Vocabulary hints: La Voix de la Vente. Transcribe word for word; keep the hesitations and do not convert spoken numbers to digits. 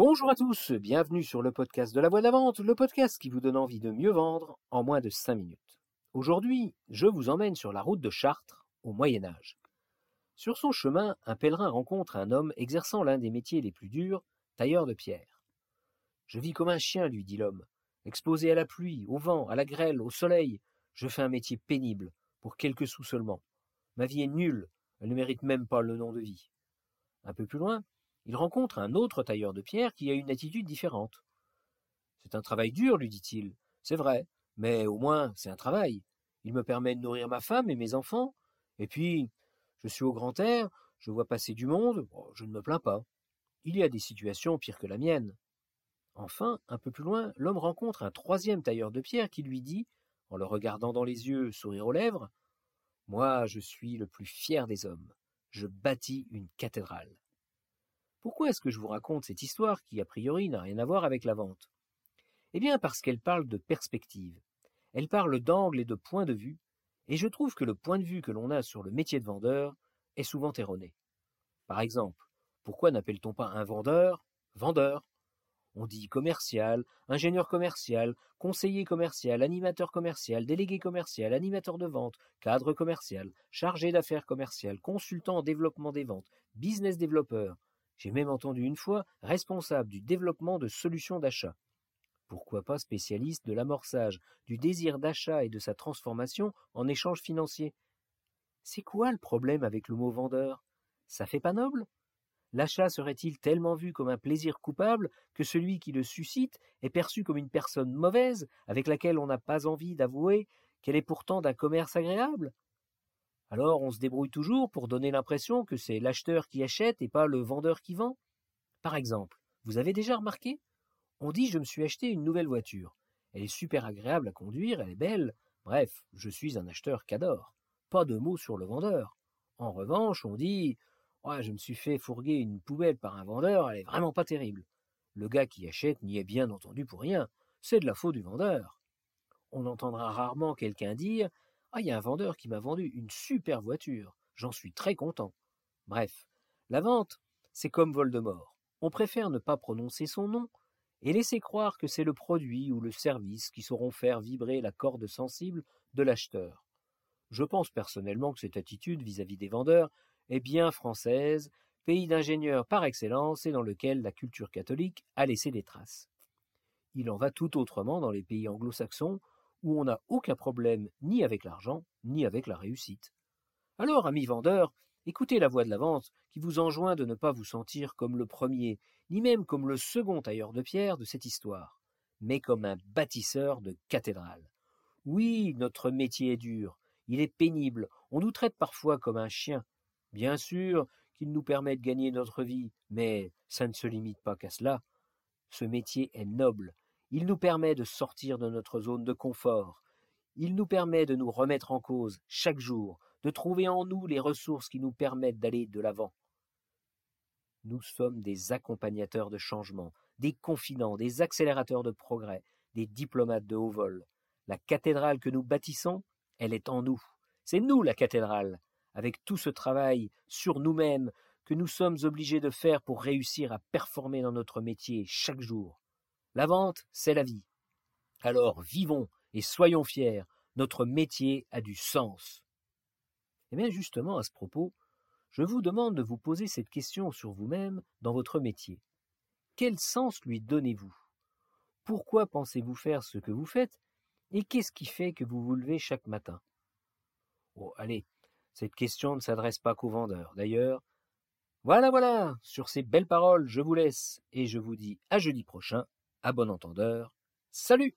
Bonjour à tous, bienvenue sur le podcast de La Voix de la Vente, le podcast qui vous donne envie de mieux vendre en moins de cinq minutes. Aujourd'hui, je vous emmène sur la route de Chartres, au Moyen-Âge. Sur son chemin, un pèlerin rencontre un homme exerçant l'un des métiers les plus durs, tailleur de pierre. « Je vis comme un chien, lui dit l'homme, exposé à la pluie, au vent, à la grêle, au soleil. Je fais un métier pénible, pour quelques sous seulement. Ma vie est nulle, elle ne mérite même pas le nom de vie. » Un peu plus loin, il rencontre un autre tailleur de pierre qui a une attitude différente. « C'est un travail dur, lui dit-il, c'est vrai, mais au moins c'est un travail. Il me permet de nourrir ma femme et mes enfants, et puis je suis au grand air, je vois passer du monde, bon, je ne me plains pas. Il y a des situations pires que la mienne. » Enfin, un peu plus loin, l'homme rencontre un troisième tailleur de pierre qui lui dit, en le regardant dans les yeux, sourire aux lèvres, « Moi, je suis le plus fier des hommes. Je bâtis une cathédrale. » Pourquoi est-ce que je vous raconte cette histoire qui, a priori, n'a rien à voir avec la vente? Eh bien, parce qu'elle parle de perspective. Elle parle d'angle et de point de vue, et je trouve que le point de vue que l'on a sur le métier de vendeur est souvent erroné. Par exemple, pourquoi n'appelle-t-on pas un vendeur « vendeur » ? On dit commercial, ingénieur commercial, conseiller commercial, animateur commercial, délégué commercial, animateur de vente, cadre commercial, chargé d'affaires commercial, consultant en développement des ventes, business développeur. J'ai même entendu une fois responsable du développement de solutions d'achat. Pourquoi pas spécialiste de l'amorçage, du désir d'achat et de sa transformation en échange financier? C'est quoi le problème avec le mot vendeur? Ça fait pas noble? L'achat serait-il tellement vu comme un plaisir coupable que celui qui le suscite est perçu comme une personne mauvaise avec laquelle on n'a pas envie d'avouer qu'elle est pourtant d'un commerce agréable? Alors on se débrouille toujours pour donner l'impression que c'est l'acheteur qui achète et pas le vendeur qui vend? Par exemple, vous avez déjà remarqué? On dit « je me suis acheté une nouvelle voiture. Elle est super agréable à conduire, elle est belle. Bref, je suis un acheteur qu'adore. » Pas de mots sur le vendeur. En revanche, on dit... Ouais, je me suis fait fourguer une poubelle par un vendeur, elle est vraiment pas terrible. Le gars qui achète n'y est bien entendu pour rien, c'est de la faute du vendeur. On entendra rarement quelqu'un dire « Ah, il y a un vendeur qui m'a vendu une super voiture, j'en suis très content. » Bref, la vente, c'est comme Voldemort. On préfère ne pas prononcer son nom et laisser croire que c'est le produit ou le service qui sauront faire vibrer la corde sensible de l'acheteur. Je pense personnellement que cette attitude vis-à-vis des vendeurs est bien française, pays d'ingénieurs par excellence et dans lequel la culture catholique a laissé des traces. Il en va tout autrement dans les pays anglo-saxons où on n'a aucun problème ni avec l'argent ni avec la réussite. Alors, amis vendeurs, écoutez la voix de la vente qui vous enjoint de ne pas vous sentir comme le premier, ni même comme le second tailleur de pierre de cette histoire, mais comme un bâtisseur de cathédrale. Oui, notre métier est dur, il est pénible, on nous traite parfois comme un chien. Bien sûr qu'il nous permet de gagner notre vie, mais ça ne se limite pas qu'à cela. Ce métier est noble. Il nous permet de sortir de notre zone de confort. Il nous permet de nous remettre en cause chaque jour, de trouver en nous les ressources qui nous permettent d'aller de l'avant. Nous sommes des accompagnateurs de changement, des confidents, des accélérateurs de progrès, des diplomates de haut vol. La cathédrale que nous bâtissons, elle est en nous. C'est nous la cathédrale. Avec tout ce travail sur nous-mêmes que nous sommes obligés de faire pour réussir à performer dans notre métier chaque jour. La vente, c'est la vie. Alors vivons et soyons fiers, notre métier a du sens. Et bien justement à ce propos, je vous demande de vous poser cette question sur vous-même dans votre métier. Quel sens lui donnez-vous? Pourquoi pensez-vous faire ce que vous faites? Et qu'est-ce qui fait que vous vous levez chaque matin? Oh, allez. Cette question ne s'adresse pas qu'aux vendeurs. D'ailleurs, voilà, voilà, sur ces belles paroles, je vous laisse et je vous dis à jeudi prochain, à bon entendeur, salut!